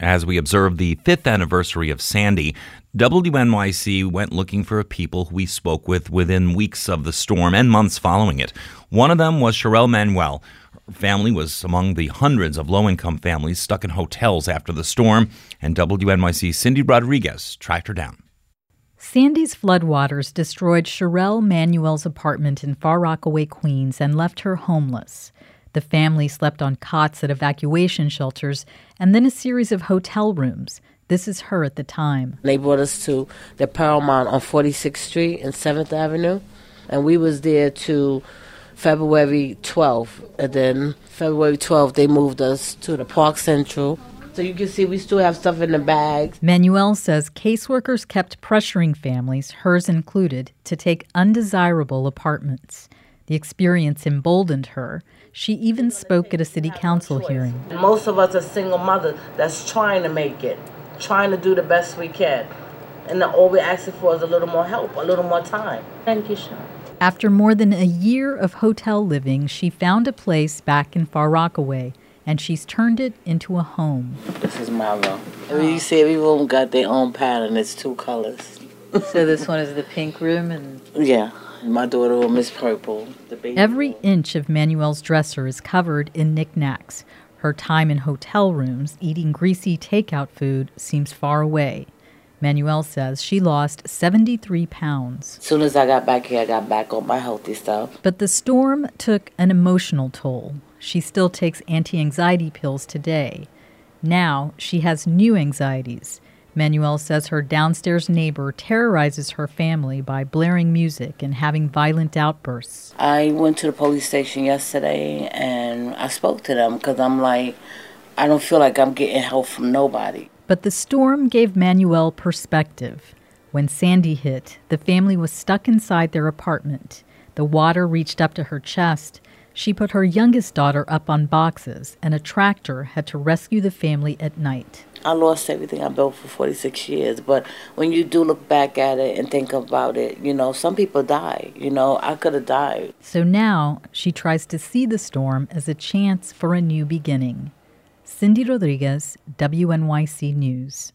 As we observe the 5th anniversary of Sandy, WNYC went looking for people we spoke with within weeks of the storm and months following it. One of them was Cherell Manuel. Her family was among the hundreds of low-income families stuck in hotels after the storm, and WNYC's Cindy Rodriguez tracked her down. Sandy's floodwaters destroyed Cherell Manuel's apartment in Far Rockaway, Queens, and left her homeless. The family slept on cots at evacuation shelters and then a series of hotel rooms. This is her at the time. They brought us to the Paramount on 46th Street and 7th Avenue, and we was there to February 12th. And then February 12th, they moved us to the Park Central. So you can see we still have stuff in the bags. Manuel says caseworkers kept pressuring families, hers included, to take undesirable apartments. The experience emboldened her. She even spoke at a city council hearing. Most of us are single mothers that's trying to make it, trying to do the best we can. And all we're asking for is a little more help, a little more time. Thank you, Sean. After more than a year of hotel living, she found a place back in Far Rockaway, and she's turned it into a home. This is my room. You see, every room got their own pattern. It's two colors. So this one is the pink room? And yeah. My daughter room is purple. Every inch of Manuel's dresser is covered in knickknacks. Her time in hotel rooms, eating greasy takeout food, seems far away. Manuel says she lost 73 pounds. As soon as I got back here, I got back on my healthy stuff. But the storm took an emotional toll. She still takes anti-anxiety pills today. Now she has new anxieties. Manuel says her downstairs neighbor terrorizes her family by blaring music and having violent outbursts. I went to the police station yesterday and I spoke to them because I'm like, I don't feel like I'm getting help from nobody. But the storm gave Manuel perspective. When Sandy hit, the family was stuck inside their apartment. The water reached up to her chest. She put her youngest daughter up on boxes, and a tractor had to rescue the family at night. I lost everything I built for 46 years, but when you do look back at it and think about it, you know, some people die. You know, I could have died. So now she tries to see the storm as a chance for a new beginning. Cindy Rodriguez, WNYC News.